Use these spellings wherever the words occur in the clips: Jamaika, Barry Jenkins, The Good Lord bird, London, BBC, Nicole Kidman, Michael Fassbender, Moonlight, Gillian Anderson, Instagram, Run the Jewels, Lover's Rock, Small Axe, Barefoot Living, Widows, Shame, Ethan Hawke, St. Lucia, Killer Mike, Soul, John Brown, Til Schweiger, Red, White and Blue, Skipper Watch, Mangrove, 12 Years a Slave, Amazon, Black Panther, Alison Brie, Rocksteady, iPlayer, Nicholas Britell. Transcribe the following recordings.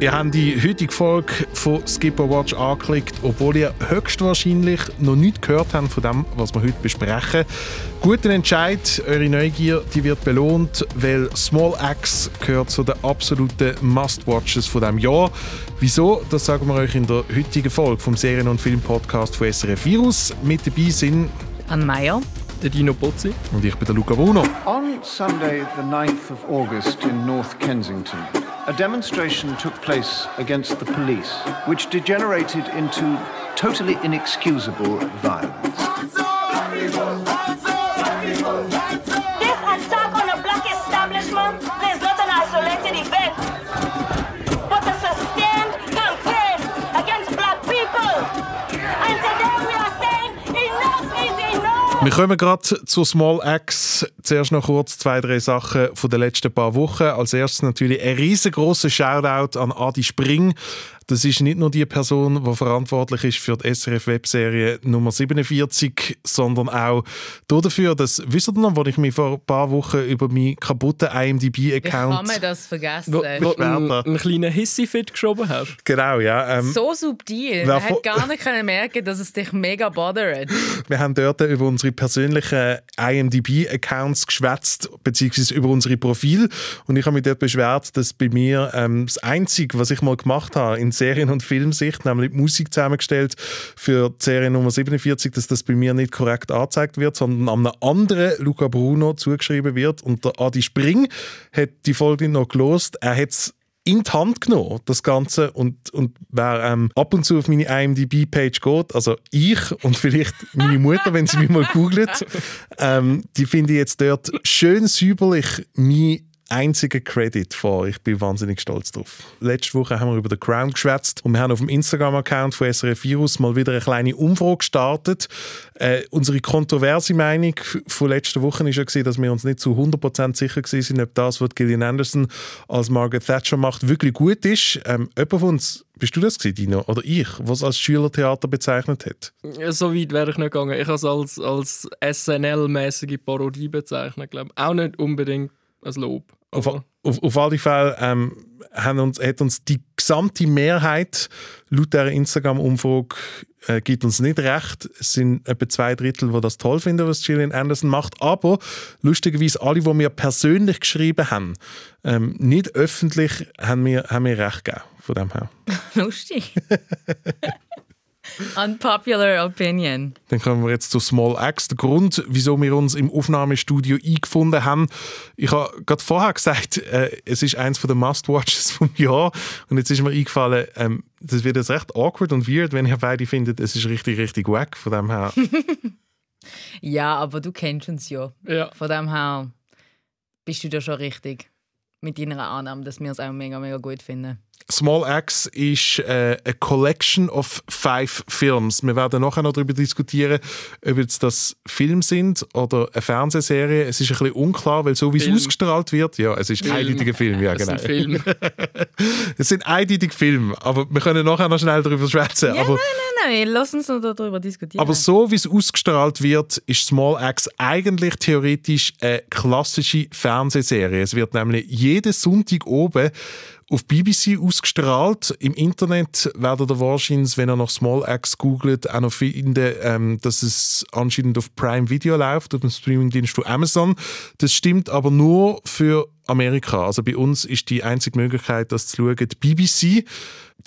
Ihr habt die heutige Folge von Skipper Watch angeklickt, obwohl ihr höchstwahrscheinlich noch nichts gehört habt von dem, was wir heute besprechen. Guten Entscheid, eure Neugier die wird belohnt, weil Small Axe gehört zu den absoluten Must-Watches von diesem Jahr. Wieso? Das sagen wir euch in der heutigen Folge vom Serien- und Film-Podcast von SRF Virus. Mit dabei sind Anne Meyer, der Dino Pozzi und ich bin der Luca Bruno. On Sunday, the 9th of August in North Kensington, a demonstration took place against the police, which degenerated into totally inexcusable violence. This attack on a black establishment is not an isolated event, but a sustained campaign against black people. And today we are saying enough is enough. Wir kommen gerade zu Small Axe. Zuerst noch kurz 2-3 Sachen von den letzten paar Wochen. Als erstes natürlich ein riesengroßer Shoutout an Adi Spring. Das ist nicht nur die Person, die verantwortlich ist für die SRF-Webserie Nummer 47, sondern auch dafür, dass, wisst ihr noch, als ich mich vor ein paar Wochen über meinen kaputten IMDb-Account... Ich kann mir das vergessen. Wo du einen kleinen Hissi-Fit geschoben hast. Genau, ja. So subtil. Man hätte gar nicht merken, dass es dich mega bothert. Wir haben dort über unsere persönlichen IMDb-Accounts geschwätzt, beziehungsweise über unsere Profile. Und ich habe mich dort beschwert, dass bei mir das Einzige, was ich mal gemacht habe in Serien- und Filmsicht, nämlich die Musik zusammengestellt für die Serie Nummer 47, dass das bei mir nicht korrekt angezeigt wird, sondern einem anderen Luca Bruno zugeschrieben wird. Und der Adi Spring hat die Folge noch gelost. Er hat es in die Hand genommen, das Ganze. Und wer ab und zu auf meine IMDb-Page geht, also ich und vielleicht meine Mutter, wenn sie mich mal googelt, die finde ich jetzt dort schön säuberlich mein einzigen Credit vor. Ich bin wahnsinnig stolz drauf. Letzte Woche haben wir über The Crown geschwätzt und wir haben auf dem Instagram-Account von SRF Virus mal wieder eine kleine Umfrage gestartet. Unsere kontroverse Meinung von letzter Woche war ja, dass wir uns nicht zu 100% sicher waren, ob das, was Gillian Anderson als Margaret Thatcher macht, wirklich gut ist. Jemand von uns, bist du das gewesen, Dino? Oder ich, was als Schülertheater bezeichnet hat? So weit wäre ich nicht gegangen. Ich habe es als SNL-mäßige Parodie bezeichnet, glaube ich. Auch nicht unbedingt als Lob. Auf alle Fälle hat uns die gesamte Mehrheit laut dieser Instagram-Umfrage gibt uns nicht recht. Es sind etwa 2/3, die das toll finden, was Gillian Anderson macht. Aber lustigerweise alle, die mir persönlich geschrieben haben, nicht öffentlich, haben mir recht gegeben. Von dem her. Lustig. Unpopular Opinion. Dann kommen wir jetzt zu Small Axe. Der Grund, wieso wir uns im Aufnahmestudio eingefunden haben. Ich habe gerade vorher gesagt, es ist eines der Must-Watches vom Jahr. Und jetzt ist mir eingefallen, das wird jetzt recht awkward und weird, wenn ihr beide findet, es ist richtig, richtig wack. Von dem her. Ja, aber du kennst uns ja. Von dem her bist du da schon richtig mit deiner Annahme, dass wir es auch mega, mega gut finden. Small Axe ist a collection of 5 Films. Wir werden nachher noch darüber diskutieren, ob jetzt das Filme sind oder eine Fernsehserie. Es ist ein bisschen unklar, weil so wie es ausgestrahlt wird, ja, es ist eindeutiger Film. Ja, genau. Es sind eindeutige Filme, aber wir können nachher noch schnell darüber sprechen. Ja, aber nein, lass uns noch darüber diskutieren. Aber so wie es ausgestrahlt wird, ist Small Axe eigentlich theoretisch eine klassische Fernsehserie. Es wird nämlich jeden Sonntag oben auf BBC ausgestrahlt. Im Internet werdet ihr wahrscheinlich, wenn ihr nach Small Axe googelt, auch noch finden, dass es anscheinend auf Prime Video läuft, auf dem Streamingdienst von Amazon. Das stimmt aber nur für Amerika. Also bei uns ist die einzige Möglichkeit, das zu schauen, die BBC.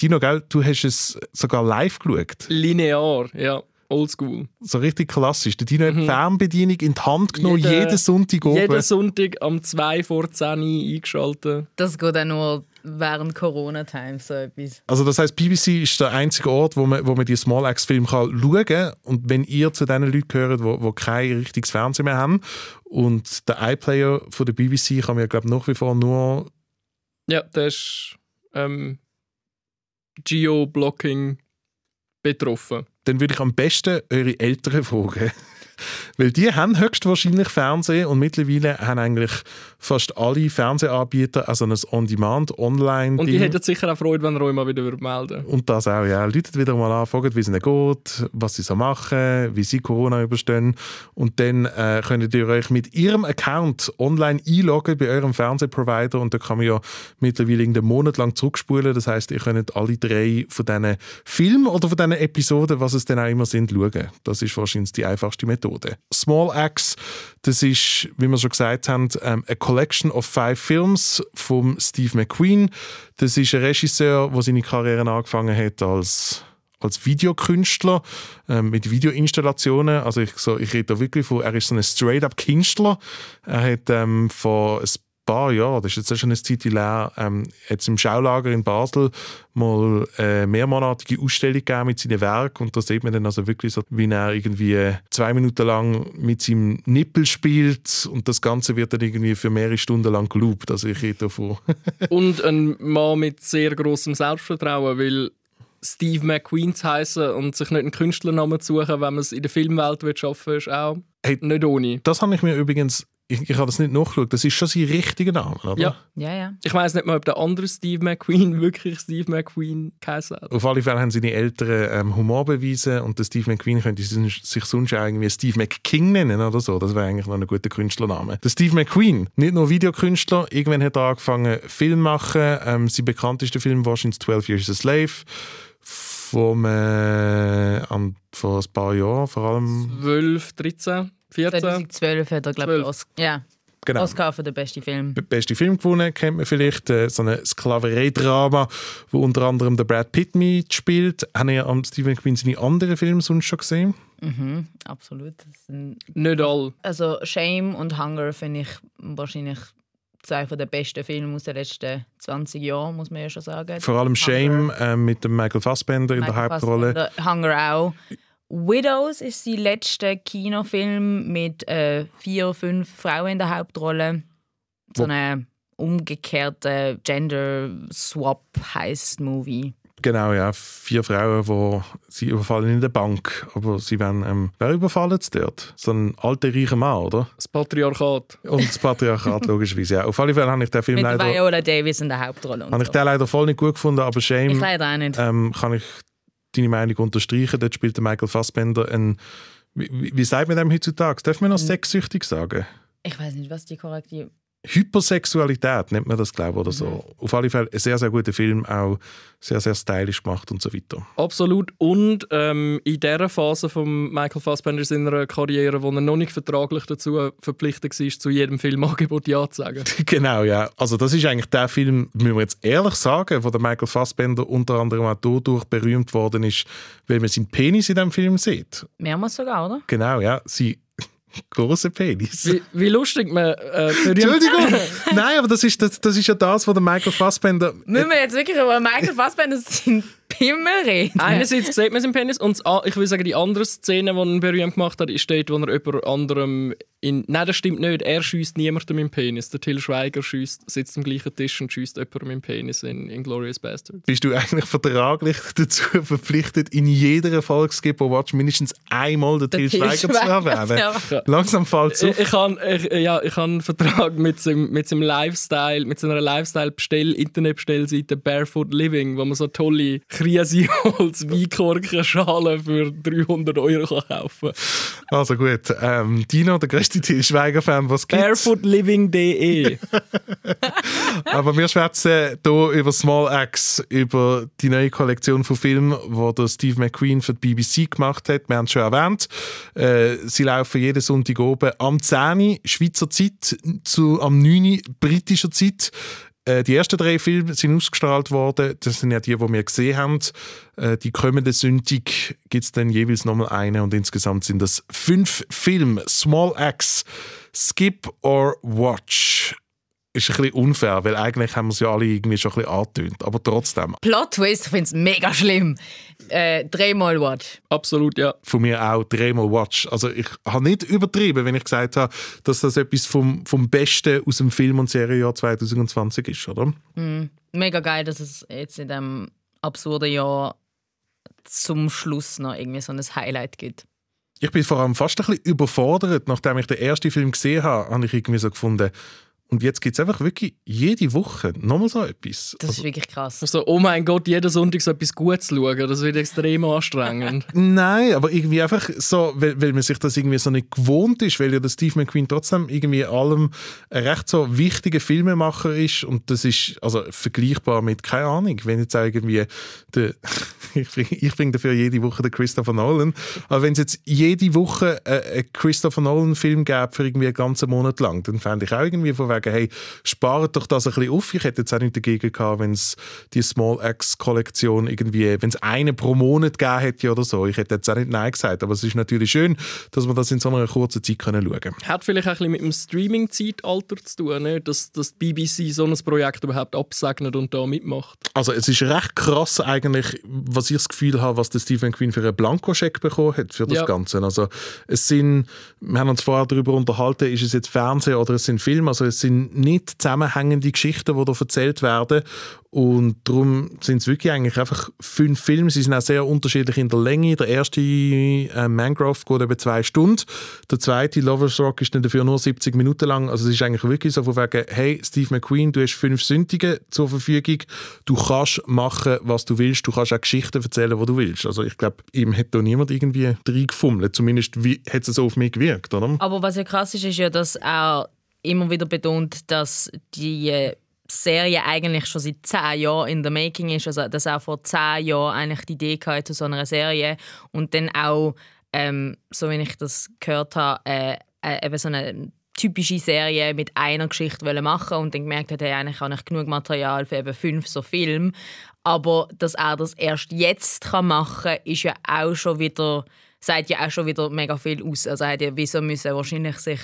Dino, gell, du hast es sogar live geschaut. Linear, ja. Oldschool. So richtig klassisch. Der Dino hat die Fernbedienung in die Hand genommen, jeden Sonntag oben. Jeden Sonntag am 2:10 eingeschaltet. Das geht auch nur während Corona-Time, so etwas. Also das heisst, BBC ist der einzige Ort, wo man die Small Axe-Filme schauen kann. Und wenn ihr zu den Leuten gehört, die kein richtiges Fernsehen mehr haben, und der iPlayer von der BBC kann man ja, glaube ich, nach wie vor nur... Ja, das ist Geo-Blocking betroffen. Dann würde ich am besten eure Eltern fragen. Weil die haben höchstwahrscheinlich Fernsehen und mittlerweile haben eigentlich fast alle Fernsehanbieter also ein On-Demand-Online-Ding. Und die hätten sicher auch Freude, wenn ihr euch mal wieder melden. Und das auch, ja. Leute wieder mal an, fragen, wie es ihnen geht, was sie so machen, wie sie Corona überstehen. Und dann könnt ihr euch mit ihrem Account online einloggen bei eurem Fernsehprovider und da kann man ja mittlerweile einen Monat lang zurückspulen. Das heisst, ihr könnt alle 3 von diesen Filmen oder von diesen Episoden, was es denn auch immer sind, schauen. Das ist wahrscheinlich die einfachste Methode. Small Axe, das ist, wie wir schon gesagt haben, a collection of 5 Films von Steve McQueen. Das ist ein Regisseur, der seine Karriere angefangen hat als Videokünstler mit Videoinstallationen. Also ich rede da wirklich von, er ist so ein Straight-up-Künstler. Er hat vor ein paar Jahren, das ist jetzt schon eine Zeit leer, jetzt im Schaulager in Basel mal eine mehrmonatige Ausstellung gegeben mit seinen Werken. Und da sieht man dann also wirklich so, wie er irgendwie 2 Minuten lang mit seinem Nippel spielt und das Ganze wird dann irgendwie für mehrere Stunden lang geloopt. Also ich rede davon. Und ein Mann mit sehr grossem Selbstvertrauen, weil Steve McQueen zu heissen und sich nicht einen Künstlernamen zu suchen, wenn man es in der Filmwelt arbeiten will, ist auch nicht ohne. Das habe ich mir übrigens, ich habe das nicht nachgeschaut, das ist schon sein richtiger Name, oder? Ja. Ja, ja. Ich weiss nicht mal, ob der andere Steve McQueen wirklich Steve McQueen geheißen hat. Auf alle Fälle haben seine Eltern Humor bewiesen und der Steve McQueen könnte sich sonst auch irgendwie Steve McKing nennen oder so. Das wäre eigentlich noch ein guter Künstlername. Der Steve McQueen, nicht nur Videokünstler, irgendwann hat er angefangen Film machen. Sein bekanntester Film war wahrscheinlich 12 Years a Slave. Vor ein paar Jahren, vor allem 12, 13, 14. 2012 hat er, glaube ich, Oscar für den besten Film. Den besten Film gewonnen, kennt man vielleicht. So ein Sklaverei-Drama, wo unter anderem der Brad Pitt mitspielt. Haben ihr am Stephen Quinn seine anderen Filme sonst schon gesehen? Mhm, absolut. Nicht alle. Also Shame und Hunger finde ich wahrscheinlich 2 von den besten Filmen aus den letzten 20 Jahren, muss man ja schon sagen. Vor allem Shame mit dem Michael Fassbender in der Hauptrolle. Hunger auch. Widows ist sein letzter Kinofilm mit 4, 5 Frauen in der Hauptrolle. So eine umgekehrte Gender-Swap heisst Movie. Genau, ja. 4 Frauen, die überfallen in der Bank. Aber sie werden, wer überfallen es dort? So ein alter, reicher Mann, oder? Das Patriarchat. Und das Patriarchat, logischerweise, ja. Auf alle Fälle habe ich den Film mit leider... Mit Viola Davis in der Hauptrolle. Habe ich den leider voll nicht gut gefunden, aber Shame... Ich leider auch nicht. Kann ich deine Meinung unterstreichen. Dort spielt Michael Fassbender ein... Wie sagt man dem heutzutage? Darf man noch sexsüchtig sagen? Ich weiß nicht, was die korrektive... Hypersexualität nennt man das, glaube ich, oder so. Auf alle Fälle ein sehr, sehr guter Film, auch sehr, sehr stylisch gemacht und so weiter. Absolut. Und in dieser Phase von Michael Fassbender in seiner Karriere, wo er noch nicht vertraglich dazu verpflichtet war, zu jedem Filmangebot Ja zu sagen. Genau, ja. Also das ist eigentlich der Film, müssen wir jetzt ehrlich sagen, wo der Michael Fassbender unter anderem auch dadurch berühmt worden ist, weil man seinen Penis in diesem Film sieht. Mehrmals sogar, oder? Genau, ja. Sie große Penis. Wie lustig man... Entschuldigung! Nein, aber das ist ja das, was der Michael Fassbender... Müssen wir jetzt wirklich über Michael Fassbender seinen Pimmel reden? Einerseits sieht man seinen Penis und ich will sagen, die andere Szene, die er berühmt gemacht hat, ist dort, wo er jemand anderem... Nein, das stimmt nicht. Er schiesst niemandem im Penis. Der Til Schweiger sitzt am gleichen Tisch und schiesst jemandem im Penis in Glorious Bastards. Bist du eigentlich vertraglich dazu verpflichtet, in jeder Folge Skipper Watch mindestens einmal den Til Schweiger zu erwähnen? Ja. Langsam fällt es auf. Ich habe einen Vertrag mit seinem Lifestyle, mit seiner Lifestyle-Internetbestellseite Barefoot Living, wo man so tolle Krieseholz-Weinkorkenschalen für 300 € kaufen kann. Also gut. Dino, der größte Til Schweiger-Fan, was es gibt. Barefootliving.de. Aber wir schwätzen hier über Small Axe, über die neue Kollektion von Filmen, die Steve McQueen für die BBC gemacht hat. Wir haben es schon erwähnt. Sie laufen jeden Sonntag oben am 10. Schweizer Zeit, am 9. britischer Zeit. Die ersten 3 Filme sind ausgestrahlt worden. Das sind ja die wir gesehen haben. Die kommende Sonntag gibt es dann jeweils nochmal einen. Und insgesamt sind das 5 Filme. Small Axe, Skip or Watch. Ist ein bisschen unfair, weil eigentlich haben wir es ja alle irgendwie schon ein bisschen angetönt. Aber trotzdem. Plot-Twist, ich finde es mega schlimm. 3-mal Watch. Absolut, ja. Von mir auch 3-mal Watch. Also ich habe nicht übertrieben, wenn ich gesagt habe, dass das etwas vom Besten aus dem Film- und Serienjahr 2020 ist, oder? Mm, mega geil, dass es jetzt in diesem absurden Jahr zum Schluss noch irgendwie so ein Highlight gibt. Ich bin vor allem fast ein bisschen überfordert. Nachdem ich den ersten Film gesehen habe, habe ich irgendwie so gefunden, und jetzt gibt es einfach wirklich jede Woche nochmal so etwas. Das ist wirklich krass. Also, oh mein Gott, jeden Sonntag so etwas Gutes schauen, das wird extrem anstrengend. Nein, aber irgendwie einfach so, weil man sich das irgendwie so nicht gewohnt ist, weil ja der Steve McQueen trotzdem irgendwie allem ein recht so wichtiger Filmemacher ist, und das ist also vergleichbar mit, keine Ahnung, wenn jetzt irgendwie ich bringe dafür jede Woche den Christopher Nolan, aber wenn es jetzt jede Woche einen Christopher Nolan-Film gäbe für irgendwie einen ganzen Monat lang, dann fände ich auch irgendwie von wegen, hey, spart doch das ein bisschen auf. Ich hätte jetzt auch nicht dagegen gehabt, wenn es die Small Axe-Kollektion irgendwie, wenn es eine pro Monat gegeben hätte oder so. Ich hätte jetzt auch nicht Nein gesagt, aber es ist natürlich schön, dass man das in so einer kurzen Zeit schauen können. Hat vielleicht auch ein bisschen mit dem Streaming-Zeitalter zu tun, ne? Dass die BBC so ein Projekt überhaupt absegnet und da mitmacht. Also es ist recht krass eigentlich, was ich das Gefühl habe, was der Steve McQueen für einen Blankoscheck bekommen hat für das Ganze. Also es sind, wir haben uns vorher darüber unterhalten, ist es jetzt Fernsehen oder es sind Filme, also es sind nicht zusammenhängende Geschichten, die da erzählt werden. Und darum sind es wirklich eigentlich einfach 5 Filme. Sie sind auch sehr unterschiedlich in der Länge. Der erste Mangrove geht eben 2 Stunden. Der zweite, Lover's Rock, ist dann dafür nur 70 Minuten lang. Also es ist eigentlich wirklich so von wegen, hey, Steve McQueen, du hast 5 Sündige zur Verfügung. Du kannst machen, was du willst. Du kannst auch Geschichten erzählen, die du willst. Also ich glaube, ihm hat da niemand irgendwie reingefummelt. Zumindest hat es so auf mich gewirkt, oder? Aber was ja krass ist, ist ja, dass auch immer wieder betont, dass die Serie eigentlich schon seit 10 Jahren in the making ist. Also dass auch vor 10 Jahren eigentlich die Idee hatte zu so einer Serie. Und dann auch, so wie ich das gehört habe, eben so eine typische Serie mit einer Geschichte machen und dann gemerkt hat, hey, eigentlich habe ich genug Material für eben 5 so Filme. Aber dass er das erst jetzt machen kann, ist ja auch schon wieder... sagt ja auch schon wieder mega viel aus. Also hat ja wieso müssen wahrscheinlich sich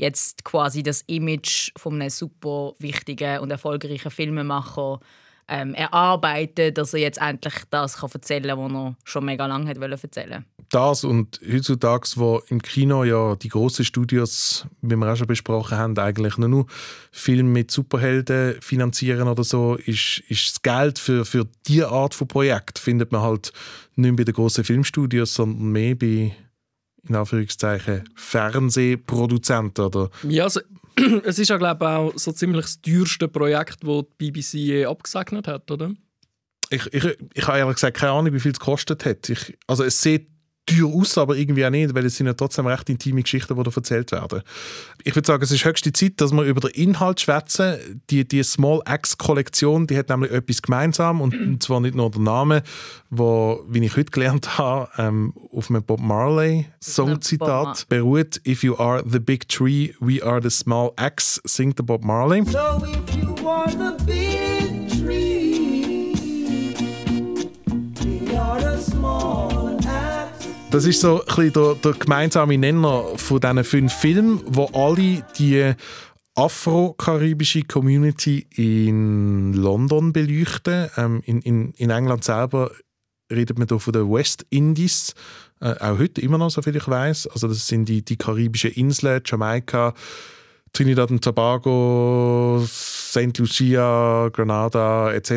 jetzt quasi das Image von einem super wichtigen und erfolgreichen Filmemacher erarbeiten, dass er jetzt endlich das kann erzählen kann, was er schon mega lange erzählen wollte. Das und heutzutage, wo im Kino ja die grossen Studios, wie wir auch schon besprochen haben, eigentlich nur Filme mit Superhelden finanzieren oder so, ist das Geld für diese Art von Projekt findet man halt nicht bei den grossen Filmstudios, sondern mehr bei, in Anführungszeichen, Fernsehproduzenten. Oder ja, also, es ist ja, glaube ich, auch so ziemlich das teuerste Projekt, das die BBC je abgesegnet hat, oder? Ich habe ehrlich gesagt keine Ahnung, wie viel es gekostet hat. Also es sieht teuer aus, aber irgendwie auch nicht, weil es sind ja trotzdem recht intime Geschichten, die da erzählt werden. Ich würde sagen, es ist höchste Zeit, dass wir über den Inhalt schwätzen. Die Small Axe-Kollektion, die hat nämlich etwas gemeinsam, und zwar nicht nur der Name, wo, wie ich heute gelernt habe, auf einem Bob Marley Songzitat beruht. If you are the big tree, we are the small axe, singt der Bob Marley. So if you are the big tree, we are the small. Das ist so ein bisschen der gemeinsame Nenner von diesen 5 Filmen, wo alle die afro-karibische Community in London beleuchten. In England selber redet man hier von den West Indies, auch heute immer noch, soviel ich weiss. Also das sind die karibischen Inseln, Jamaika, Trinidad und Tobago, St. Lucia, Grenada etc.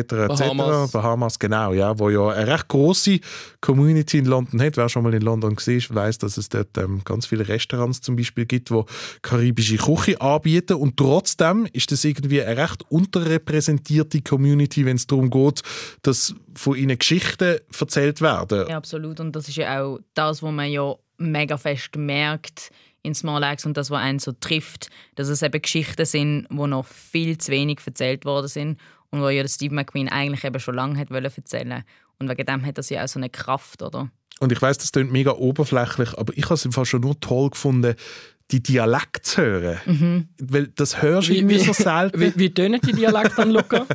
Bahamas, genau, ja, wo ja eine recht grosse Community in London hat. Wer schon mal in London war, weiss, dass es dort ganz viele Restaurants zum Beispiel gibt, die karibische Küche anbieten. Und trotzdem ist das irgendwie eine recht unterrepräsentierte Community, wenn es darum geht, dass von ihnen Geschichten erzählt werden. Ja, absolut. Und das ist ja auch das, was man ja mega fest merkt in Small Axe und das, was einen so trifft, dass es eben Geschichten sind, die noch viel zu wenig erzählt worden sind und die ja Steve McQueen eigentlich eben schon lange erzählen wollte. Und wegen dem hat das ja auch so eine Kraft, oder? Und ich weiss, das klingt mega oberflächlich, aber ich habe es im Fall schon nur toll gefunden, die Dialekte zu hören. Mhm. Weil das hörst du immer so selten. Wie tönen die Dialekte dann, Luca?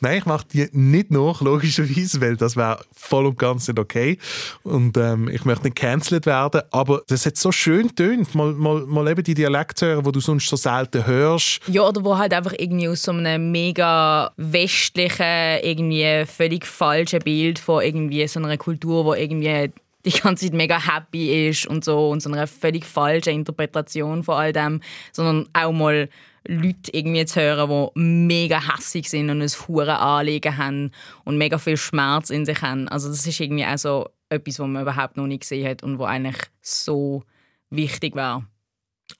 Nein, ich mache die nicht nach, logischerweise, weil das wäre voll und ganz nicht okay. Und ich möchte nicht gecancelt werden, aber das hat so schön getönt, mal eben die Dialekte zu hören, die du sonst so selten hörst. Ja, oder wo halt einfach irgendwie aus so einem mega westlichen, irgendwie völlig falschen Bild von irgendwie so einer Kultur, wo irgendwie die ganze Zeit mega happy ist und so eine völlig falsche Interpretation von all dem, sondern auch mal Leute irgendwie zu hören, die mega hässig sind und ein Hurenanliegen haben und mega viel Schmerz in sich haben. Also das ist irgendwie auch so etwas, was man überhaupt noch nicht gesehen hat und was eigentlich so wichtig wäre.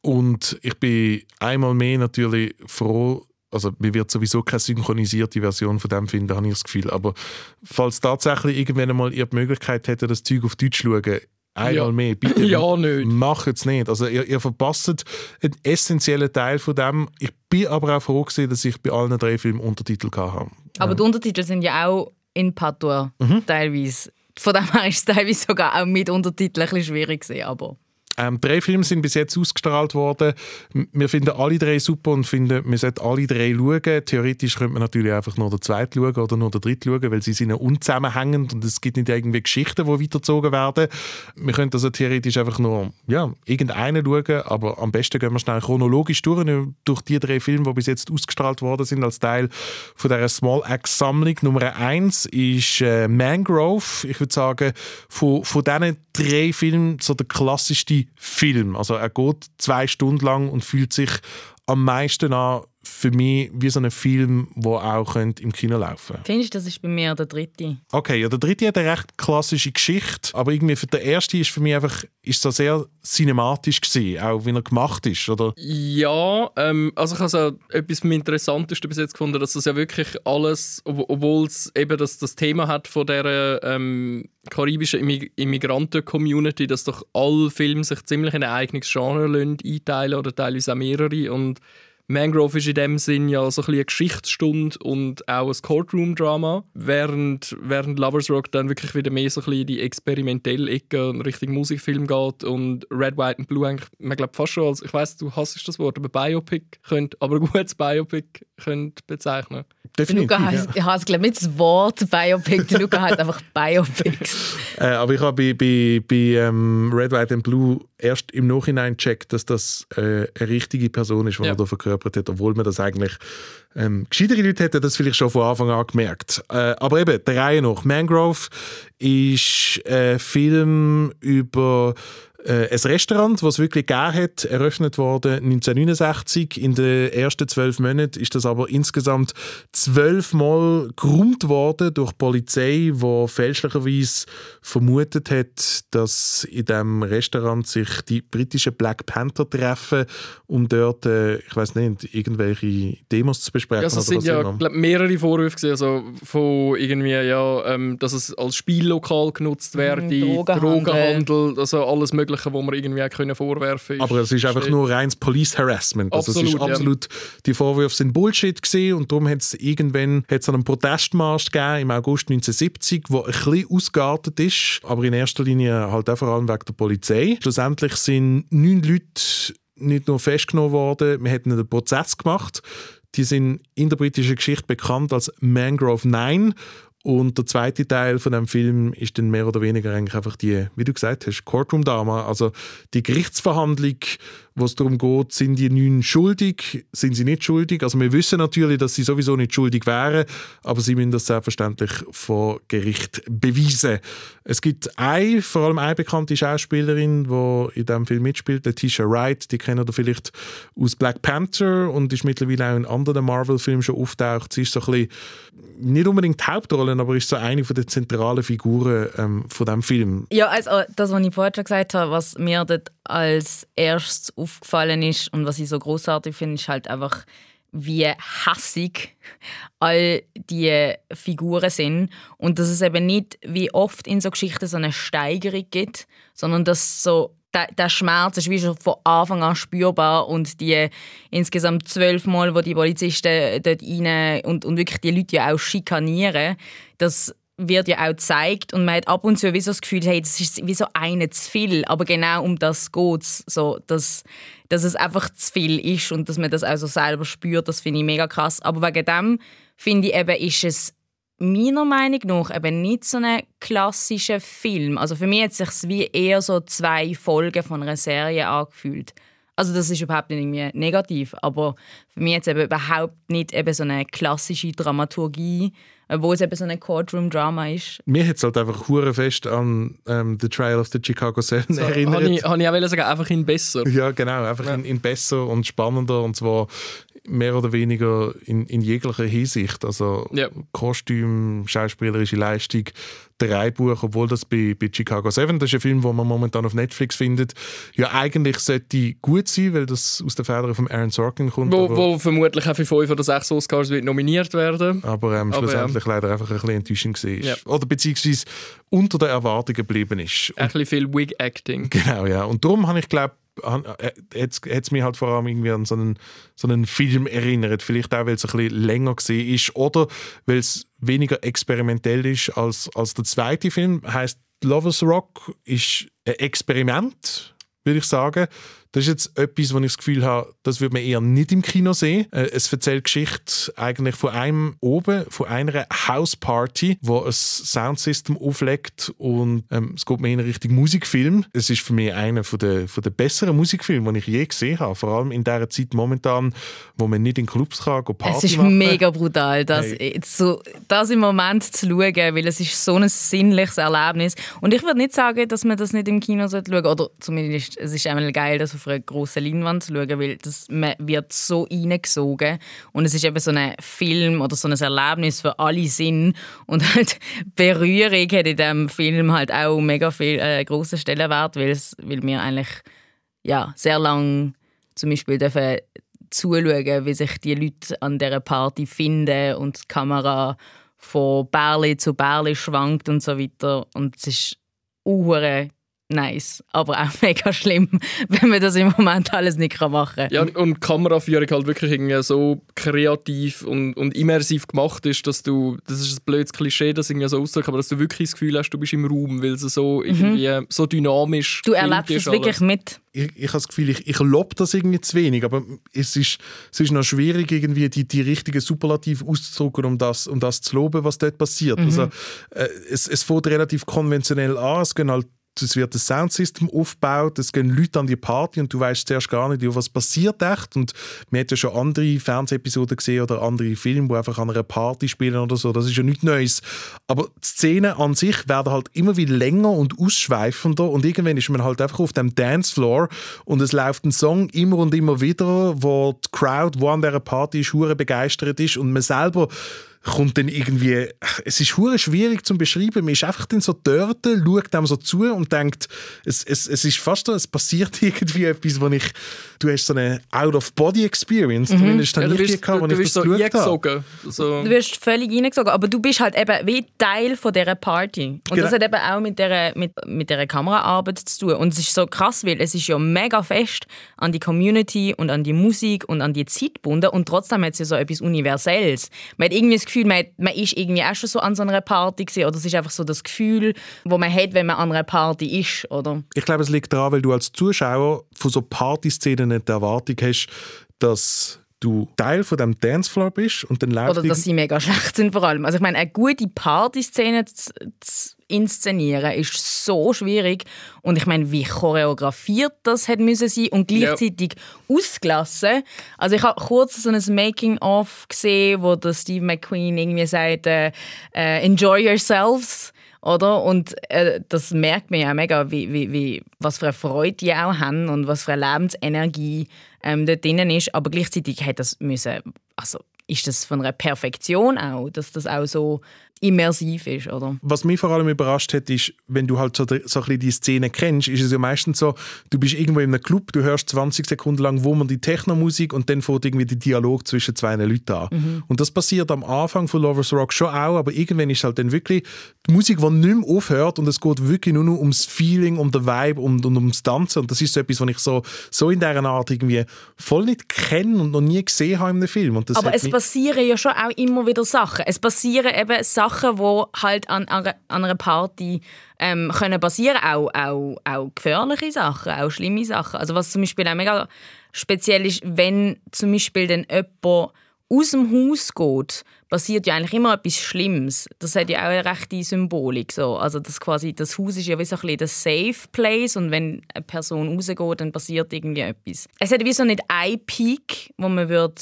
Und ich bin einmal mehr natürlich froh, also mir wird sowieso keine synchronisierte Version von dem finden, habe ich das Gefühl. Aber falls tatsächlich irgendwann mal ihr die Möglichkeit hättet, das Zeug auf Deutsch zu schauen, einmal mehr, bitte macht es nicht. Also ihr verpasst einen essentiellen Teil von dem. Ich bin aber auch froh gewesen, dass ich bei allen drei Filmen Untertitel hatte. Aber die Untertitel sind ja auch in Patois teilweise. Von dem her ist es teilweise sogar auch mit Untertiteln ein bisschen schwierig gewesen, aber... Drei Filme sind bis jetzt ausgestrahlt worden. Wir finden alle drei super und finden, wir sollten alle drei schauen. Theoretisch könnte man natürlich einfach nur den zweiten schauen oder nur den dritten schauen, weil sie sind ja unzusammenhängend und es gibt nicht irgendwie Geschichten, die weitergezogen werden. Wir könnten also theoretisch einfach nur irgendeinen schauen, aber am besten gehen wir schnell chronologisch durch die drei Filme, die bis jetzt ausgestrahlt worden sind, als Teil von dieser Small Axe-Sammlung. Nummer 1 ist Mangrove. Ich würde sagen, von diesen drei Filmen so der klassischste Film. Also er geht 2 Stunden lang und fühlt sich am meisten an, für mich, wie so ein Film, der auch im Kino laufen könnte. Findest du, das ist bei mir der dritte? Okay, ja, der dritte hat eine recht klassische Geschichte, aber irgendwie für den ersten ist für mich einfach so sehr cinematisch gewesen, auch wie er gemacht ist, oder? Ja, also ich habe also etwas am Interessantesten bis jetzt gefunden, dass das ja wirklich alles, obwohl es eben das Thema hat von dieser karibischen Immigranten-Community, dass doch alle Filme sich ziemlich in ein eigenes Genre einteilen oder teilweise auch mehrere, und Mangrove ist in dem Sinn ja so ein bisschen eine Geschichtsstunde und auch ein Courtroom-Drama, während Lover's Rock dann wirklich wieder mehr so ein bisschen in die experimentelle Ecke und Richtung Musikfilm geht und Red, White and Blue eigentlich, man glaubt fast schon als, ich weiss, du hasst das Wort, aber ein gutes Biopic könnte bezeichnen. Definitiv, Luca heisst, ich hasse glaube nicht das Wort Biopic, Luca heisst einfach Biopics. Aber ich habe bei Red, White and Blue erst im Nachhinein gecheckt, dass das eine richtige Person ist, die er da verkörpert hat, obwohl man das eigentlich gescheitere Leute hätten das vielleicht schon von Anfang an gemerkt. Aber eben, der Reihe nach. Mangrove ist ein Film über ein Restaurant, das es wirklich gegeben hat, eröffnet worden 1969. In den ersten 12 Monaten ist das aber insgesamt 12-mal geräumt worden durch die Polizei, die fälschlicherweise vermutet hat, dass in diesem Restaurant sich die britischen Black Panther treffen, um dort, ich weiss nicht, irgendwelche Demos zu besprechen. Ja, also es sind mehrere Vorwürfe gewesen, also von irgendwie, dass es als Spielokal genutzt wird, Drogenhandel, also alles Mögliche, wo man irgendwie auch vorwerfen können. Aber es ist einfach nur reines Police Harassment. Absolut, also es ist absolut, die Vorwürfe sind Bullshit gewesen und darum hat es irgendwann einen Protestmarsch gegeben im August 1970, der ein bisschen ausgeartet ist, aber in erster Linie halt auch vor allem wegen der Polizei. Schlussendlich sind 9 Leute nicht nur festgenommen worden, wir hätten einen Prozess gemacht. Die sind in der britischen Geschichte bekannt als Mangrove 9. Und der zweite Teil von dem Film ist dann mehr oder weniger eigentlich einfach die, wie du gesagt hast, Courtroom-Drama, also die Gerichtsverhandlung, wo es darum geht, sind die 9 schuldig, sind sie nicht schuldig. Also wir wissen natürlich, dass sie sowieso nicht schuldig wären, aber sie müssen das selbstverständlich vor Gericht beweisen. Es gibt vor allem eine bekannte Schauspielerin, die in diesem Film mitspielt, Letitia Wright, die kennt ihr vielleicht aus Black Panther und ist mittlerweile auch in anderen Marvel-Filmen schon auftaucht. Sie ist so ein bisschen, nicht unbedingt die Hauptrolle, aber ist so eine der zentralen Figuren von diesem Film. Ja, also das, was ich vorher schon gesagt habe, was mir dort als erstes aufgefallen ist und was ich so grossartig finde, ist halt einfach, wie hässig all die Figuren sind und dass es eben nicht, wie oft in so Geschichten, so eine Steigerung gibt, sondern dass so der Schmerz ist wie schon von Anfang an spürbar und die insgesamt 12-mal, wo die Polizisten dort rein und wirklich die Leute ja auch schikanieren, das wird ja auch gezeigt und man hat ab und zu wie so das Gefühl, hey, das ist wie so eine zu viel, aber genau um das geht es, so, dass es einfach zu viel ist und dass man das auch so selber spürt, das finde ich mega krass. Aber wegen dem, finde ich eben, ist es meiner Meinung nach eben nicht so ein klassischer Film. Also für mich hat es sich wie eher so 2 Folgen von einer Serie angefühlt. Also das ist überhaupt nicht irgendwie negativ, aber für mich hat es eben überhaupt nicht eben so eine klassische Dramaturgie, wo es eben so ein Courtroom-Drama ist. Mir hat es halt einfach hurenfest an «The Trial of the Chicago Seven» erinnert. Habe ich auch sagen, einfach in besser. Ja, genau, einfach in besser und spannender. Und zwar mehr oder weniger in jeglicher Hinsicht. Also ja. Kostüm, schauspielerische Leistung, Drehbuch, obwohl das bei Chicago Seven, das ist ein Film, den man momentan auf Netflix findet, ja eigentlich sollte gut sein, weil das aus den Federn von Aaron Sorkin kommt. Wo vermutlich auch für 5 oder 6 Oscars wird nominiert werden. Aber schlussendlich leider einfach ein bisschen enttäuschend war. Ja. Oder beziehungsweise unter den Erwartungen geblieben ist. Ein bisschen viel Wig-Acting. Genau, ja. Und darum habe ich, glaube jetzt hat es mich halt vor allem irgendwie an so einen Film erinnert. Vielleicht auch, weil es ein bisschen länger gesehen ist oder weil es weniger experimentell ist als der zweite Film. Heißt Lover's Rock ist ein Experiment, würde ich sagen. Das ist jetzt etwas, wo ich das Gefühl habe, das würde man eher nicht im Kino sehen. Es erzählt Geschichte eigentlich von einem oben, von einer Houseparty, wo ein Soundsystem auflegt und es geht mir in Richtung Musikfilm. Es ist für mich einer von der besseren Musikfilme, die ich je gesehen habe. Vor allem in dieser Zeit momentan, wo man nicht in Clubs kann, Party machen. Es ist mega brutal, das im Moment zu schauen, weil es ist so ein sinnliches Erlebnis. Und ich würde nicht sagen, dass man das nicht im Kino schauen sollte. Oder zumindest, es ist einmal geil, dass auf einer grossen Leinwand zu schauen, weil man wird so reingesogen und es ist eben so ein Film oder so ein Erlebnis für alle Sinn und halt Berührung hat in diesem Film halt auch mega viel grossen Stellenwert, weil wir eigentlich ja, sehr lange zum Beispiel dürfen zuschauen, wie sich die Leute an dieser Party finden und die Kamera von Bärli zu Bärli schwankt und so weiter und es ist ure nice, aber auch mega schlimm, wenn man das im Moment alles nicht machen kann. Ja, und die Kameraführung halt wirklich irgendwie so kreativ und immersiv gemacht ist, dass du, das ist ein blödes Klischee, das irgendwie so ausdrückt, aber dass du wirklich das Gefühl hast, du bist im Raum, weil es so, irgendwie so dynamisch ist. Du erlebst es wirklich mit. Ich habe das Gefühl, ich lobe das irgendwie zu wenig, aber es ist noch schwierig, irgendwie die richtigen Superlative auszudrücken, um das zu loben, was dort passiert. Also, es fängt relativ konventionell an, es wird ein Soundsystem aufgebaut, es gehen Leute an die Party und du weißt zuerst gar nicht, was passiert echt. Und man hat ja schon andere Fernsehepisoden gesehen oder andere Filme, die einfach an einer Party spielen oder so. Das ist ja nichts Neues. Aber die Szenen an sich werden halt immer wie länger und ausschweifender und irgendwann ist man halt einfach auf dem Dancefloor und es läuft ein Song immer und immer wieder, wo die Crowd, die an dieser Party ist, hure begeistert ist und man selber kommt dann irgendwie, es ist hure schwierig zu beschreiben, man ist einfach dann so dort, schaut dem so zu und denkt, es ist fast so, es passiert irgendwie etwas, du hast so eine Out-of-Body-Experience, zumindest habe ich die gehabt, als ich das geschaut habe. Du wirst völlig reingesogen, aber du bist halt eben wie Teil von dieser Party. Und das hat eben auch mit dieser Kameraarbeit zu tun. Und es ist so krass, weil es ist ja mega fest an die Community und an die Musik und an die Zeit gebunden und trotzdem hat es ja so etwas Universelles. Man hat irgendwie das Gefühl, man ist irgendwie auch schon so an so einer Party gewesen, oder es ist einfach so das Gefühl, das man hat, wenn man an einer Party ist, oder? Ich glaube, es liegt daran, weil du als Zuschauer von so Partyszenen nicht die Erwartung hast, dass du Teil von diesem Dancefloor bist und dann läuft. Oder dass sie mega schlecht sind vor allem. Also ich meine, eine gute Partyszene zu inszenieren ist so schwierig und ich meine, wie choreografiert das hätte müssen sein und gleichzeitig ausgelassen. Also ich habe kurz so ein Making-of gesehen, wo der Steve McQueen irgendwie sagt, enjoy yourselves. Oder? Und das merkt man ja mega, was für eine Freude die auch haben und was für eine Lebensenergie dort drin ist. Aber gleichzeitig hätte das müssen, also ist das von einer Perfektion auch, dass das auch so immersiv ist, oder? Was mich vor allem überrascht hat, ist, wenn du halt so ein bisschen die Szene kennst, ist es ja meistens so, du bist irgendwo in einem Club, du hörst 20 Sekunden lang wummernde die Techno-Musik und dann fängt irgendwie der Dialog zwischen zwei Leuten an. Und das passiert am Anfang von Lover's Rock schon auch, aber irgendwann ist halt dann wirklich die Musik, die nicht mehr aufhört und es geht wirklich nur noch ums Feeling, um den Vibe und ums Tanzen und das ist so etwas, was ich so in dieser Art irgendwie voll nicht kenne und noch nie gesehen habe in einem Film. Und das aber es passieren ja schon auch immer wieder Sachen. Es passieren eben Sachen, die halt an einer Party können passieren, auch gefährliche Sachen, auch schlimme Sachen. Also was zum Beispiel auch mega speziell ist, wenn zum Beispiel dann jemand aus dem Haus geht, passiert ja eigentlich immer etwas Schlimmes. Das hat ja auch eine rechte Symbolik. So. Also das, quasi, das Haus ist ja wie so ein bisschen der Safe Place und wenn eine Person rausgeht, dann passiert irgendwie etwas. Es hat wie so nicht einen Peak, den man erwarten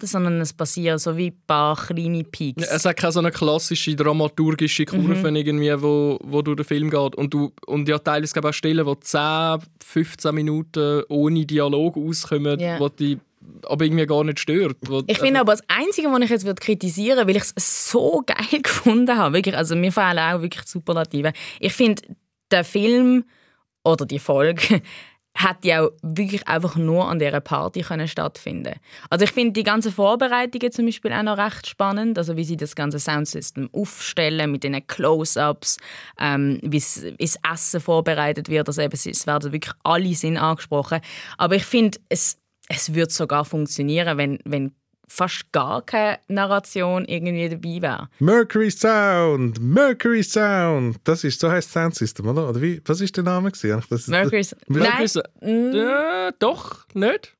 würde, sondern es passieren so wie ein paar kleine Peaks. Ja, es hat keine so eine klassische dramaturgische Kurve, irgendwie, wo durch den Film geht. Und ja, teilweise gibt es auch Stellen, wo 10, 15 Minuten ohne Dialog auskommen, wo die aber irgendwie gar nicht stört. Ich finde aber das Einzige, was ich jetzt kritisieren würde, weil ich es so geil gefunden habe, wirklich, also mir fehlen auch wirklich Superlative. Ich finde, der Film oder die Folge hätte ja auch wirklich einfach nur an dieser Party stattfinden. Also ich finde die ganzen Vorbereitungen zum Beispiel auch noch recht spannend, also wie sie das ganze Soundsystem aufstellen mit den Close-Ups, wie das Essen vorbereitet wird, also eben, es werden wirklich alle Sinn angesprochen. Aber ich finde, es würde sogar funktionieren, wenn fast gar keine Narration irgendwie dabei wäre. Mercury Sound. Das ist so heisst das Soundsystem, oder? Oder wie? Was war der Name? Mercury Sound. Nein. Doch, nicht?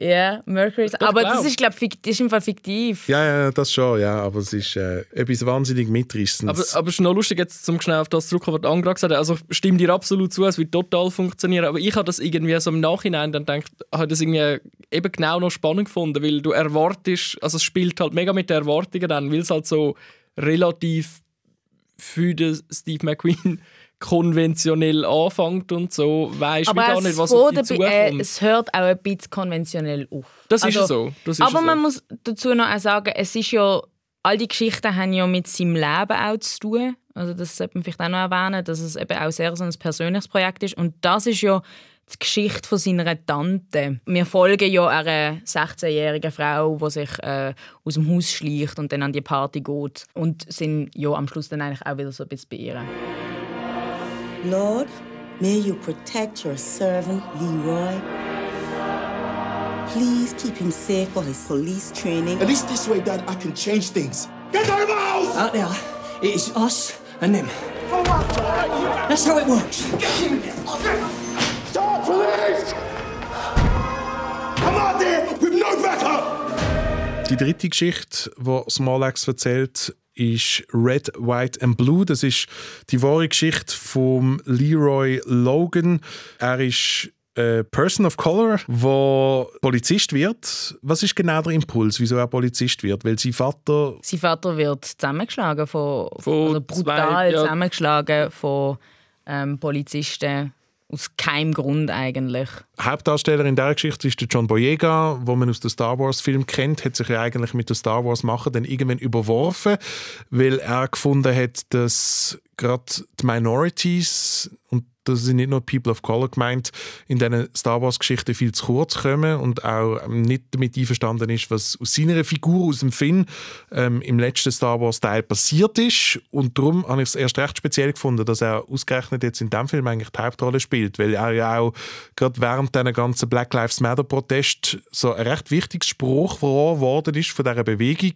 Ja, yeah, Mercury Sound. Aber das ist, glaube ich, im Fall fiktiv. Ja, das schon, ja. Aber es ist etwas wahnsinnig Mitrissendes. Aber es ist noch lustig, jetzt zum schnell auf das zurückkommen, was der Angra gesagt hat. Also ich stimme dir absolut zu, es wird total funktionieren. Aber ich habe das irgendwie so im Nachhinein dann gedacht, habe das irgendwie eben genau noch spannend gefunden, weil du erwartest, also es spielt halt mega mit den Erwartungen dann, weil es halt so relativ für den Steve McQueen konventionell anfängt und so, weisst du gar nicht, was auf dich zukommt. Es hört auch ein bisschen konventionell auf. Man muss dazu noch auch sagen, es ist ja, all die Geschichten haben ja mit seinem Leben auch zu tun. Also das sollte man vielleicht auch noch erwähnen, dass es eben auch sehr so ein persönliches Projekt ist. Und das ist ja die Geschichte von seiner Tante. Wir folgen ja einer 16-jährigen Frau, die sich aus dem Haus schleicht und dann an die Party geht. Und sind ja am Schluss dann eigentlich auch wieder so ein bisschen bei ihr. Lord, may you protect your servant, Leroy. Please keep him safe for his police training. At least this way, Dad, I can change things. Get out of the house! Out there, it is us and them. For what? That's how it works. Stop, please! I'm out there with no backup! Die dritte Geschichte, die Small Axe erzählt, ist Red, White and Blue. Das ist die wahre Geschichte von Leroy Logan. Er ist eine Person of Color, der Polizist wird. Was ist genau der Impuls, wieso er Polizist wird? Weil sein Vater wird zusammengeschlagen zusammengeschlagen von Polizisten. Aus keinem Grund eigentlich. Hauptdarsteller in dieser Geschichte ist der John Boyega, den man aus den Star Wars-Filmen kennt, hat sich ja eigentlich mit den Star Wars-Machern dann irgendwann überworfen, weil er gefunden hat, dass gerade die Minorities, und das sind nicht nur People of Color gemeint, in diesen Star Wars-Geschichten viel zu kurz kommen und auch nicht damit einverstanden ist, was aus seiner Figur, aus dem Finn, im letzten Star Wars-Teil passiert ist. Und darum habe ich es erst recht speziell gefunden, dass er ausgerechnet jetzt in diesem Film eigentlich die Hauptrolle spielt, weil er ja auch gerade während diesen ganzen Black Lives Matter-Protest so ein recht wichtiges Spruch geworden ist von dieser Bewegung.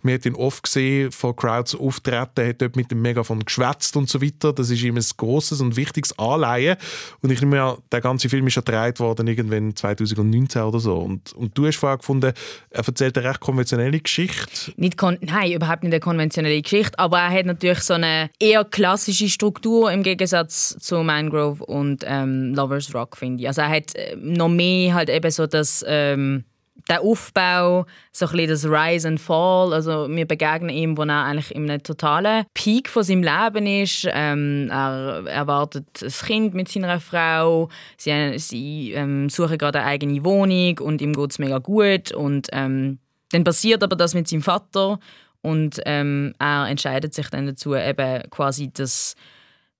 Man hat ihn oft gesehen, vor Crowds auftreten, hat dort mit dem Megafon geschwätzt und so weiter. Das ist ihm ein grosses und wichtiges Anleihen. Und ich nehme an, der ganze Film ist ja gedreht worden, irgendwann 2019 oder so. Und du hast vorher gefunden, er erzählt eine recht konventionelle Geschichte. Nein, überhaupt nicht eine konventionelle Geschichte, aber er hat natürlich so eine eher klassische Struktur im Gegensatz zu Mangrove und Lover's Rock, finde ich. Also er hat noch mehr halt eben so das... der Aufbau, so ein bisschen das Rise and Fall, also wir begegnen ihm, wo er eigentlich in einem totalen Peak von seinem Leben ist. Er erwartet ein Kind mit seiner Frau, sie suchen gerade eine eigene Wohnung und ihm geht es mega gut. Und dann passiert aber das mit seinem Vater und er entscheidet sich dann dazu, eben quasi das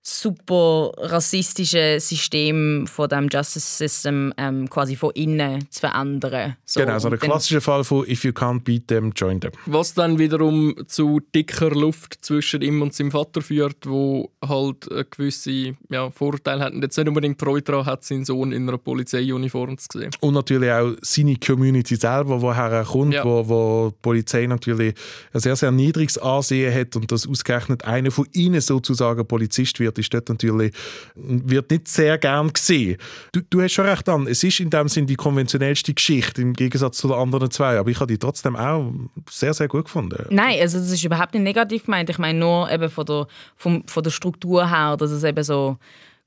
super rassistische System von dem Justice System quasi von innen zu verändern. So. Genau, so der klassische Fall von «If you can't beat them, join them». Was dann wiederum zu dicker Luft zwischen ihm und seinem Vater führt, wo halt eine gewisse Vorteile hat und jetzt nicht unbedingt Freude daran hat, seinen Sohn in einer Polizeiuniform zu sehen. Und natürlich auch seine Community selber, woher er kommt, wo die Polizei natürlich ein sehr, sehr niedriges Ansehen hat und dass ausgerechnet einer von ihnen sozusagen Polizist wird. Ist dort natürlich, wird nicht sehr gern gesehen. Du hast schon recht an, es ist in dem Sinn die konventionellste Geschichte, im Gegensatz zu den anderen zwei, aber ich habe die trotzdem auch sehr, sehr gut gefunden. Nein, also das ist überhaupt nicht negativ gemeint, ich meine nur eben von der Struktur her, dass es eben so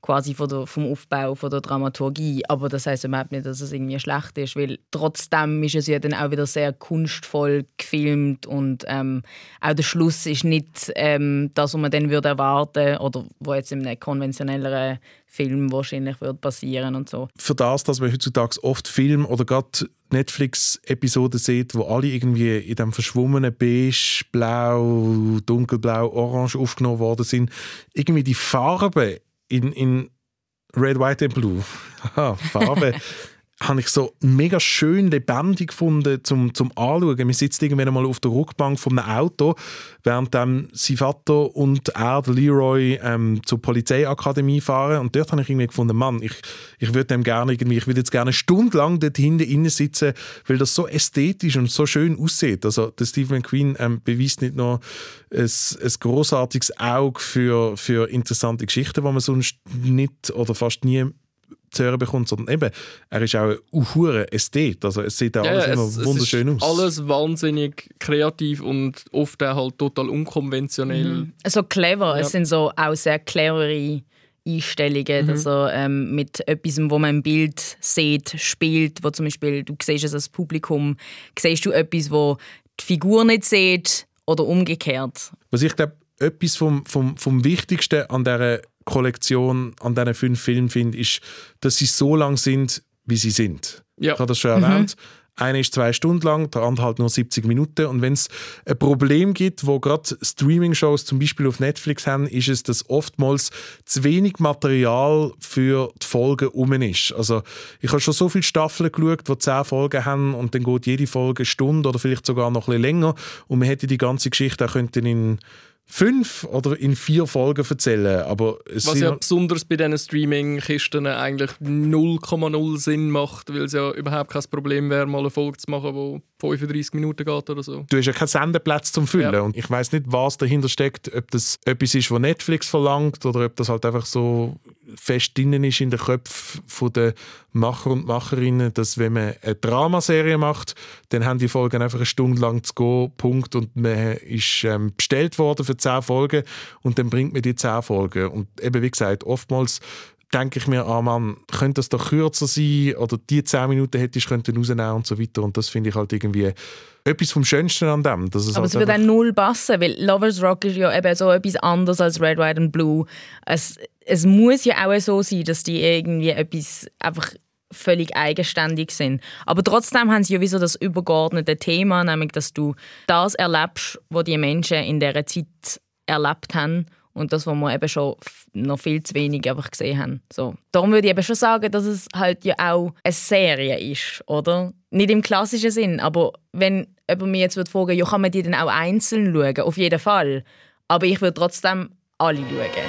quasi vom Aufbau, von der Dramaturgie. Aber das heisst überhaupt nicht, dass es irgendwie schlecht ist, weil trotzdem ist es ja dann auch wieder sehr kunstvoll gefilmt und auch der Schluss ist nicht das, was man dann würde erwarten oder was jetzt in einem konventionelleren Film wahrscheinlich würde passieren und so. Für das, dass man heutzutage oft Film oder gerade Netflix-Episoden sieht, wo alle irgendwie in diesem verschwommenen Beige, Blau, Dunkelblau, Orange aufgenommen worden sind, irgendwie die Farbe in Red, White and Blue. Aha, Farbe. Habe ich so mega schön lebendig gefunden zum Anschauen. Man sitzt irgendwann mal auf der Rückbank von einem Auto, während sein Vater und er, der Leroy, zur Polizeiakademie fahren. Und dort habe ich irgendwie gefunden, Mann, ich würde jetzt gerne stundenlang dort hinten innen sitzen, weil das so ästhetisch und so schön aussieht. Also der Steve McQueen beweist nicht nur ein grossartiges Auge für interessante Geschichten, die man sonst nicht oder fast nie zu hören bekommt, sondern eben, er ist auch ein verdammter Ästhet. Also es sieht auch alles immer wunderschön aus. Alles wahnsinnig kreativ und oft auch halt total unkonventionell. Mhm. Also clever. Ja. Es sind so auch sehr clevere Einstellungen, also mit etwas, wo man im Bild sieht, spielt, wo zum Beispiel, du siehst es als Publikum, siehst du etwas, wo die Figur nicht sieht oder umgekehrt. Was ich glaube, etwas vom Wichtigsten an dieser Kollektion, an diesen 5 Filmen finde, ist, dass sie so lang sind, wie sie sind. Ja. Ich habe das schon erwähnt. Einer ist 2 Stunden lang, der andere halt nur 70 Minuten. Und wenn es ein Problem gibt, wo gerade Streaming-Shows zum Beispiel auf Netflix haben, ist es, dass oftmals zu wenig Material für die Folgen rum ist. Also ich habe schon so viele Staffeln geschaut, die 10 Folgen haben und dann geht jede Folge eine Stunde oder vielleicht sogar noch ein bisschen länger. Und man hätte die ganze Geschichte auch in 5 oder in 4 Folgen erzählen. Aber es was ja besonders bei diesen Streaming-Kisten eigentlich 0,0 Sinn macht, weil es ja überhaupt kein Problem wäre, mal eine Folge zu machen, die 35 Minuten geht oder so. Du hast ja keinen Sendeplatz zum Füllen. Ja. Und ich weiss nicht, was dahinter steckt, ob das etwas ist, was Netflix verlangt oder ob das halt einfach so fest drin ist in den Köpfen der Macher und Macherinnen, dass wenn man eine Dramaserie macht, dann haben die Folgen einfach eine Stunde lang zu gehen, Punkt, und man ist bestellt worden für 10 Folgen und dann bringt man die 10 Folgen. Und eben, wie gesagt, oftmals denke ich mir, Mann, könnte das doch kürzer sein oder die 10 Minuten hättest du rausnehmen und so weiter. Und das finde ich halt irgendwie etwas vom Schönsten an dem. Dass es aber halt es würde auch null passen, weil Lover's Rock ist ja eben so etwas anderes als Red, White and Blue. Es muss ja auch so sein, dass die irgendwie etwas einfach völlig eigenständig sind. Aber trotzdem haben sie ja wie so das übergeordnete Thema, nämlich, dass du das erlebst, was die Menschen in dieser Zeit erlebt haben und das, was wir eben schon noch viel zu wenig einfach gesehen haben. So. Darum würde ich eben schon sagen, dass es halt ja auch eine Serie ist, oder? Nicht im klassischen Sinn, aber wenn jemand mich jetzt fragen würde, ja, kann man die dann auch einzeln schauen? Auf jeden Fall. Aber ich würde trotzdem alle schauen.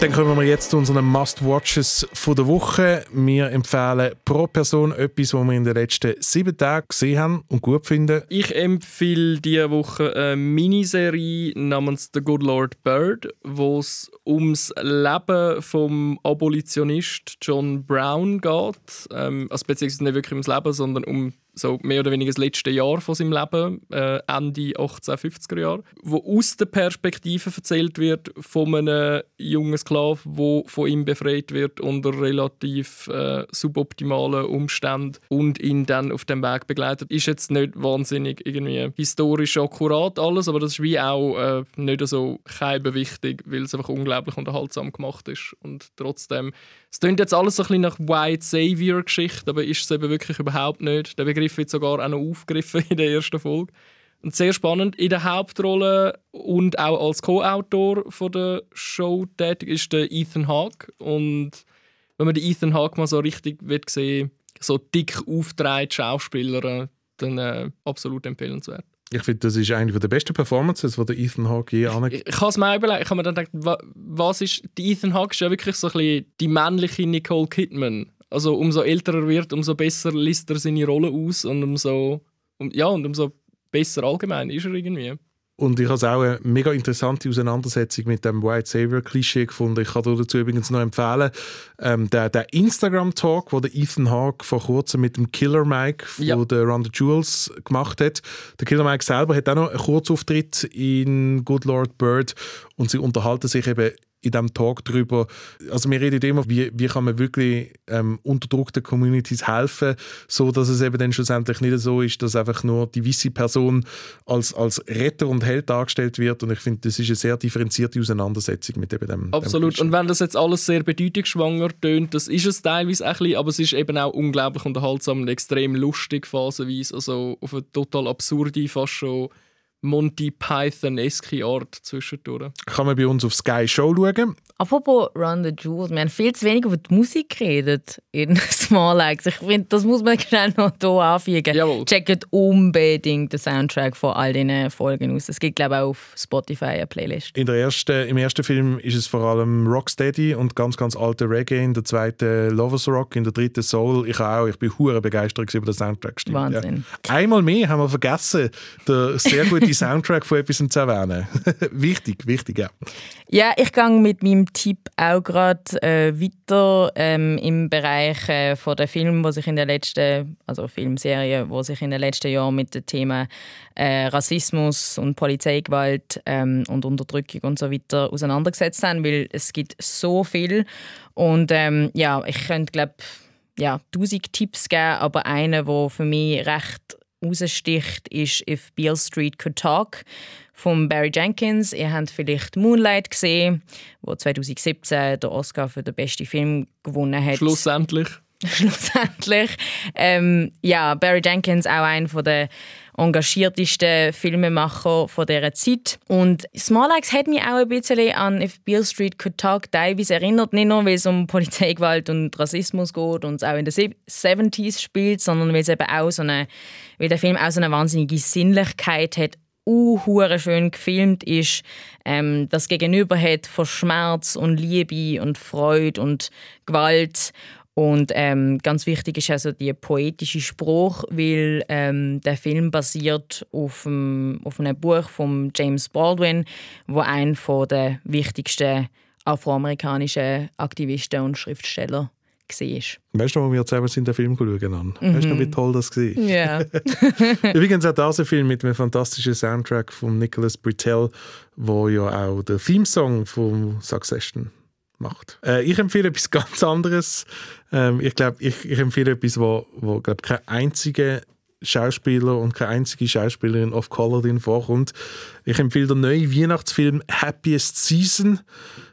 Dann kommen wir jetzt zu unseren Must-Watches der Woche. Wir empfehlen pro Person etwas, was wir in den letzten 7 Tagen gesehen haben und gut finden. Ich empfehle diese Woche eine Miniserie namens «The Good Lord Bird», wo es ums Leben vom Abolitionist John Brown geht. Also beziehungsweise nicht wirklich ums Leben, sondern um so mehr oder weniger das letzte Jahr von seinem Leben, Ende 1850er Jahre, wo aus der Perspektive erzählt wird von einem jungen Sklaven, der von ihm befreit wird unter relativ suboptimalen Umständen und ihn dann auf dem Weg begleitet. Ist jetzt nicht wahnsinnig irgendwie historisch akkurat alles, aber das ist wie auch nicht so wichtig, weil es einfach unglaublich unterhaltsam gemacht ist. Und trotzdem, es klingt jetzt alles so ein bisschen nach White Savior-Geschichte, aber ist es eben wirklich überhaupt nicht. Der Begriff wird sogar auch noch aufgegriffen in der ersten Folge. Und sehr spannend, in der Hauptrolle und auch als Co-Autor von der Show tätig ist der Ethan Hawke. Und wenn man den Ethan Hawke mal so richtig wird sehen, so dick aufgetragen Schauspieler, dann absolut empfehlenswert. Ich finde, das ist eine der besten Performances, die der Ethan Hawke je angeht. Ich habe es mir auch überlegt. Ich habe mir dann gedacht, was ist die Ethan Hawke? Ist ja wirklich so ein bisschen die männliche Nicole Kidman. Also umso älter er wird, umso besser liest er seine Rolle aus und umso besser allgemein ist er irgendwie. Und ich habe es auch eine mega interessante Auseinandersetzung mit dem White Savior-Klischee gefunden. Ich kann dazu übrigens noch empfehlen, den Instagram-Talk, den Ethan Hawke vor kurzem mit dem Killer Mike von der Run the Jewels gemacht hat. Der Killer Mike selber hat auch noch einen Kurzauftritt in Good Lord Bird und sie unterhalten sich eben in diesem Talk darüber. Also wir reden immer, wie kann man wirklich unterdrückten Communities helfen, so dass es eben dann schlussendlich nicht so ist, dass einfach nur die weiße Person als Retter und Held dargestellt wird. Und ich finde, das ist eine sehr differenzierte Auseinandersetzung mit eben dem. Absolut. Und wenn das jetzt alles sehr bedeutungsschwanger tönt, das ist es teilweise ein bisschen, aber es ist eben auch unglaublich unterhaltsam und extrem lustig phasenweise. Also auf eine total absurde, fast schon Monty Python-eske Art zwischendurch. Kann man bei uns auf Sky Show schauen. Apropos Run the Jewels, wir haben viel zu wenig über die Musik geredet in Small Axe. Ich finde, das muss man schnell noch hier anfügen. Checkt unbedingt den Soundtrack von all diesen Folgen aus. Es gibt, glaube ich, auch auf Spotify eine Playlist. Im ersten Film ist es vor allem Rocksteady und ganz, ganz alte Reggae, in der zweiten Lover's Rock, in der dritten Soul. Ich bin hure begeistert über den Soundtrack. Stimmt, Wahnsinn. Ja. Einmal mehr haben wir vergessen, den sehr guten Soundtrack von etwas zu erwähnen. Wichtig, ja. Ja, ich gehe mit meinem Tipp auch gerade weiter im Bereich von der Filmen, die sich in der letzten, also Filmserien, die sich in den letzten Jahren mit dem Thema Rassismus und Polizeigewalt und Unterdrückung und so weiter auseinandergesetzt haben, weil es gibt so viel. Und ja, ich könnte, glaube ich, 1000 Tipps geben, aber einer, der für mich recht raussticht, ist «If Beale Street Could Talk» von Barry Jenkins. Ihr habt vielleicht «Moonlight» gesehen, wo 2017 der Oscar für den besten Film gewonnen hat. Schlussendlich. Ja, Barry Jenkins, auch einer der engagiertesten Filmemacher von dieser Zeit. Und «Small Axe» hat mich auch ein bisschen an «If Beale Street Could Talk» teilweise erinnert. Nicht nur, weil es um Polizeigewalt und Rassismus geht und es auch in den 70s spielt, sondern weil der Film auch so eine wahnsinnige Sinnlichkeit hat, hure schön gefilmt ist, das Gegenüber hat von Schmerz und Liebe und Freude und Gewalt. Und ganz wichtig ist also die poetische Sprache, weil der Film basiert auf einem Buch von James Baldwin, wo einer der wichtigsten afroamerikanischen Aktivisten und Schriftsteller war. Weißt du, wo wir zusammen den Film schauen haben? Weißt du, wie toll das war? Yeah. Übrigens auch das ein Film mit einem fantastischen Soundtrack von Nicholas Britell, der ja auch den Theme-Song von Succession macht. Ich empfehle etwas ganz anderes. Ich glaube, ich empfehle etwas, wo glaub, kein einziger Schauspieler und keine einzige Schauspielerin of Color drin vorkommt. Ich empfehle den neuen Weihnachtsfilm «Happiest Season».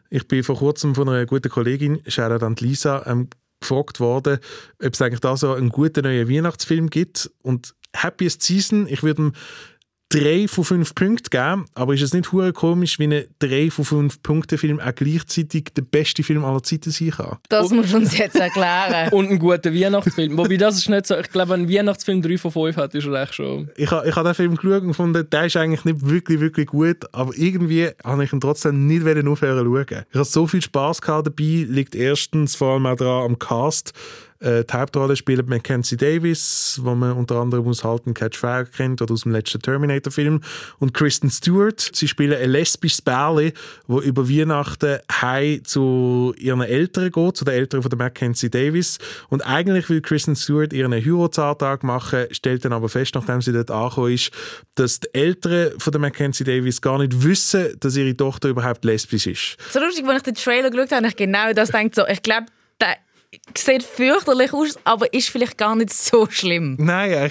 Ich bin vor kurzem von einer guten Kollegin, Shoutout an Lisa, gefragt worden, ob es eigentlich da so einen guten neuen Weihnachtsfilm gibt. Und «Happiest Season», ich würde ihm 3 von 5 Punkten geben, aber ist es nicht hure komisch, wie ein 3 von 5 Punkte-Film auch gleichzeitig der beste Film aller Zeiten sein kann? Das muss uns jetzt erklären. Und ein guter Weihnachtsfilm. Wobei, das ist nicht so, ich glaube, ein Weihnachtsfilm 3 von 5 hat, ist recht schon. Ich habe den Film geschaut und fand, der ist eigentlich nicht wirklich, wirklich gut, aber irgendwie habe ich ihn trotzdem nicht aufhören zu schauen. Ich hatte so viel Spass dabei, liegt erstens vor allem auch daran am Cast. Die Hauptrolle spielt Mackenzie Davis, wo man unter anderem aus Halt und Catch Fire kennt oder aus dem letzten Terminator-Film, und Kristen Stewart. Sie spielen ein lesbisches Bärli, das über Weihnachten heim zu ihren Eltern geht, zu den Eltern von der Mackenzie Davis. Und eigentlich will Kristen Stewart ihren Heiratsantrag machen, stellt dann aber fest, nachdem sie dort angekommen ist, dass die Eltern von der Mackenzie Davis gar nicht wissen, dass ihre Tochter überhaupt lesbisch ist. So lustig, als ich den Trailer geschaut habe, habe ich genau das gedacht. So, ich glaube, sieht fürchterlich aus, aber ist vielleicht gar nicht so schlimm. Nein,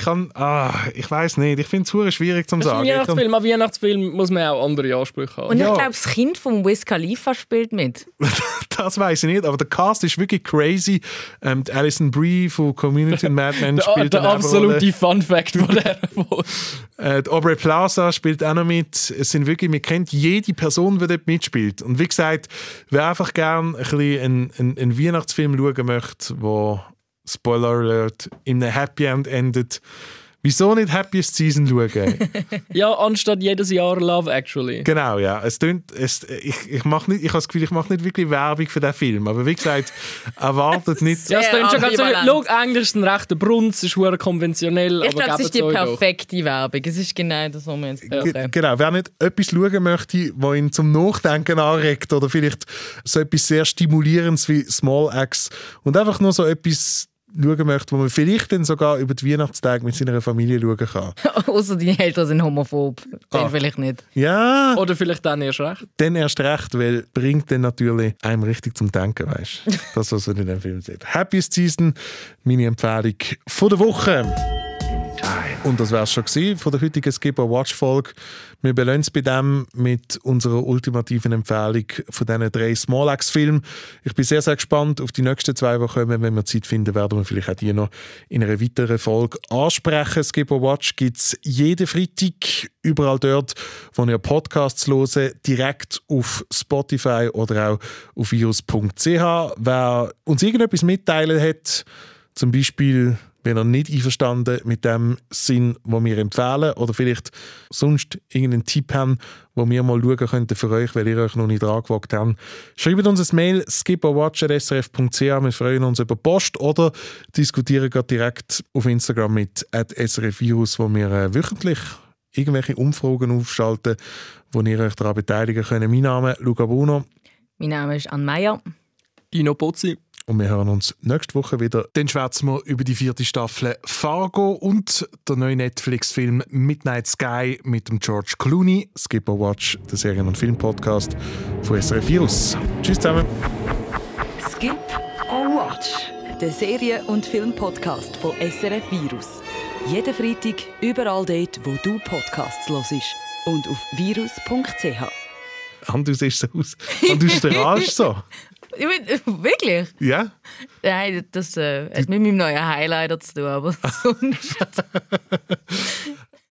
ich weiss nicht. Ich finde es schwierig zu sagen. An Weihnachtsfilm muss man auch andere Ansprüche haben. Und ich glaube, das Kind von Wiz Khalifa spielt mit. Das weiss ich nicht, aber der Cast ist wirklich crazy. Alison Brie von Community Mad Men spielt der absolute Fun-Fact von der Aubrey Plaza spielt auch noch mit. Es sind wirklich, man kennt jede Person, die dort mitspielt. Und wie gesagt, wer einfach gerne einen Weihnachtsfilm schauen möchte, wo, Spoiler Alert, in einem Happy End endet, wieso nicht «Happiest Season» schauen? Ja, anstatt jedes Jahr «Love Actually». Genau, ja. Ich habe das Gefühl, ich mache nicht wirklich Werbung für diesen Film. Aber wie gesagt, erwartet nicht... Ja, es klingt schon ganz so. Schau, Englisch ist ein rechter Brunz, es ist sehr konventionell. Ich glaube, es ist die perfekte Werbung. Es ist genau das, was wir jetzt brauchen. Genau, wer nicht etwas schauen möchte, was ihn zum Nachdenken anregt oder vielleicht so etwas sehr Stimulierendes wie «Small Axe» und einfach nur so etwas... schauen möchte, wo man vielleicht dann sogar über die Weihnachtstage mit seiner Familie schauen kann. Außer deine Eltern sind homophob. Dann vielleicht nicht. Ja. Oder vielleicht dann erst recht. Dann erst recht, weil bringt dann natürlich einem richtig zum Denken, weißt du. Das, was man in dem Film sieht. Happiest Season, meine Empfehlung von der Woche. Und das wär's schon gewesen von der heutigen Skipper Watch-Folge. Wir belohnen es bei dem mit unserer ultimativen Empfehlung von diesen 3 Small Axe-Filmen. Ich bin sehr, sehr gespannt auf die nächsten 2, die kommen. Wenn wir Zeit finden, werden wir vielleicht auch die noch in einer weiteren Folge ansprechen. Skipper Watch gibt es jeden Freitag überall dort, wo ihr Podcasts hört, direkt auf Spotify oder auch auf virus.ch. Wer uns irgendetwas mitteilen hat, zum Beispiel wenn ihr nicht einverstanden mit dem Sinn, den wir empfehlen oder vielleicht sonst irgendeinen Tipp haben, wo wir mal schauen könnten für euch, weil ihr euch noch nicht dran gewagt habt. Schreibt uns ein Mail, skipperwatch@srf.ch. Wir freuen uns über Post oder diskutieren gerade direkt auf Instagram mit @srfvirus, wo wir wöchentlich irgendwelche Umfragen aufschalten, wo ihr euch daran beteiligen könnt. Mein Name ist Luca Bruno. Mein Name ist Anne Meyer. Dino Pozzi. Und wir hören uns nächste Woche wieder. Dann schwätzen wir über die 4. Staffel Fargo und den neuen Netflix-Film «Midnight Sky» mit dem George Clooney. Skipper Watch, der Serien- und Film-Podcast von SRF Virus. Tschüss zusammen. Skip or Watch, der Serien- und Film-Podcast von SRF Virus. Jeden Freitag überall dort, wo du Podcasts hörst. Und auf virus.ch. Und du siehst so aus. Und du strahlst so. Ich bin, wirklich? Ja? Nein, das hat mit meinem neuen Highlighter zu tun, aber sonst.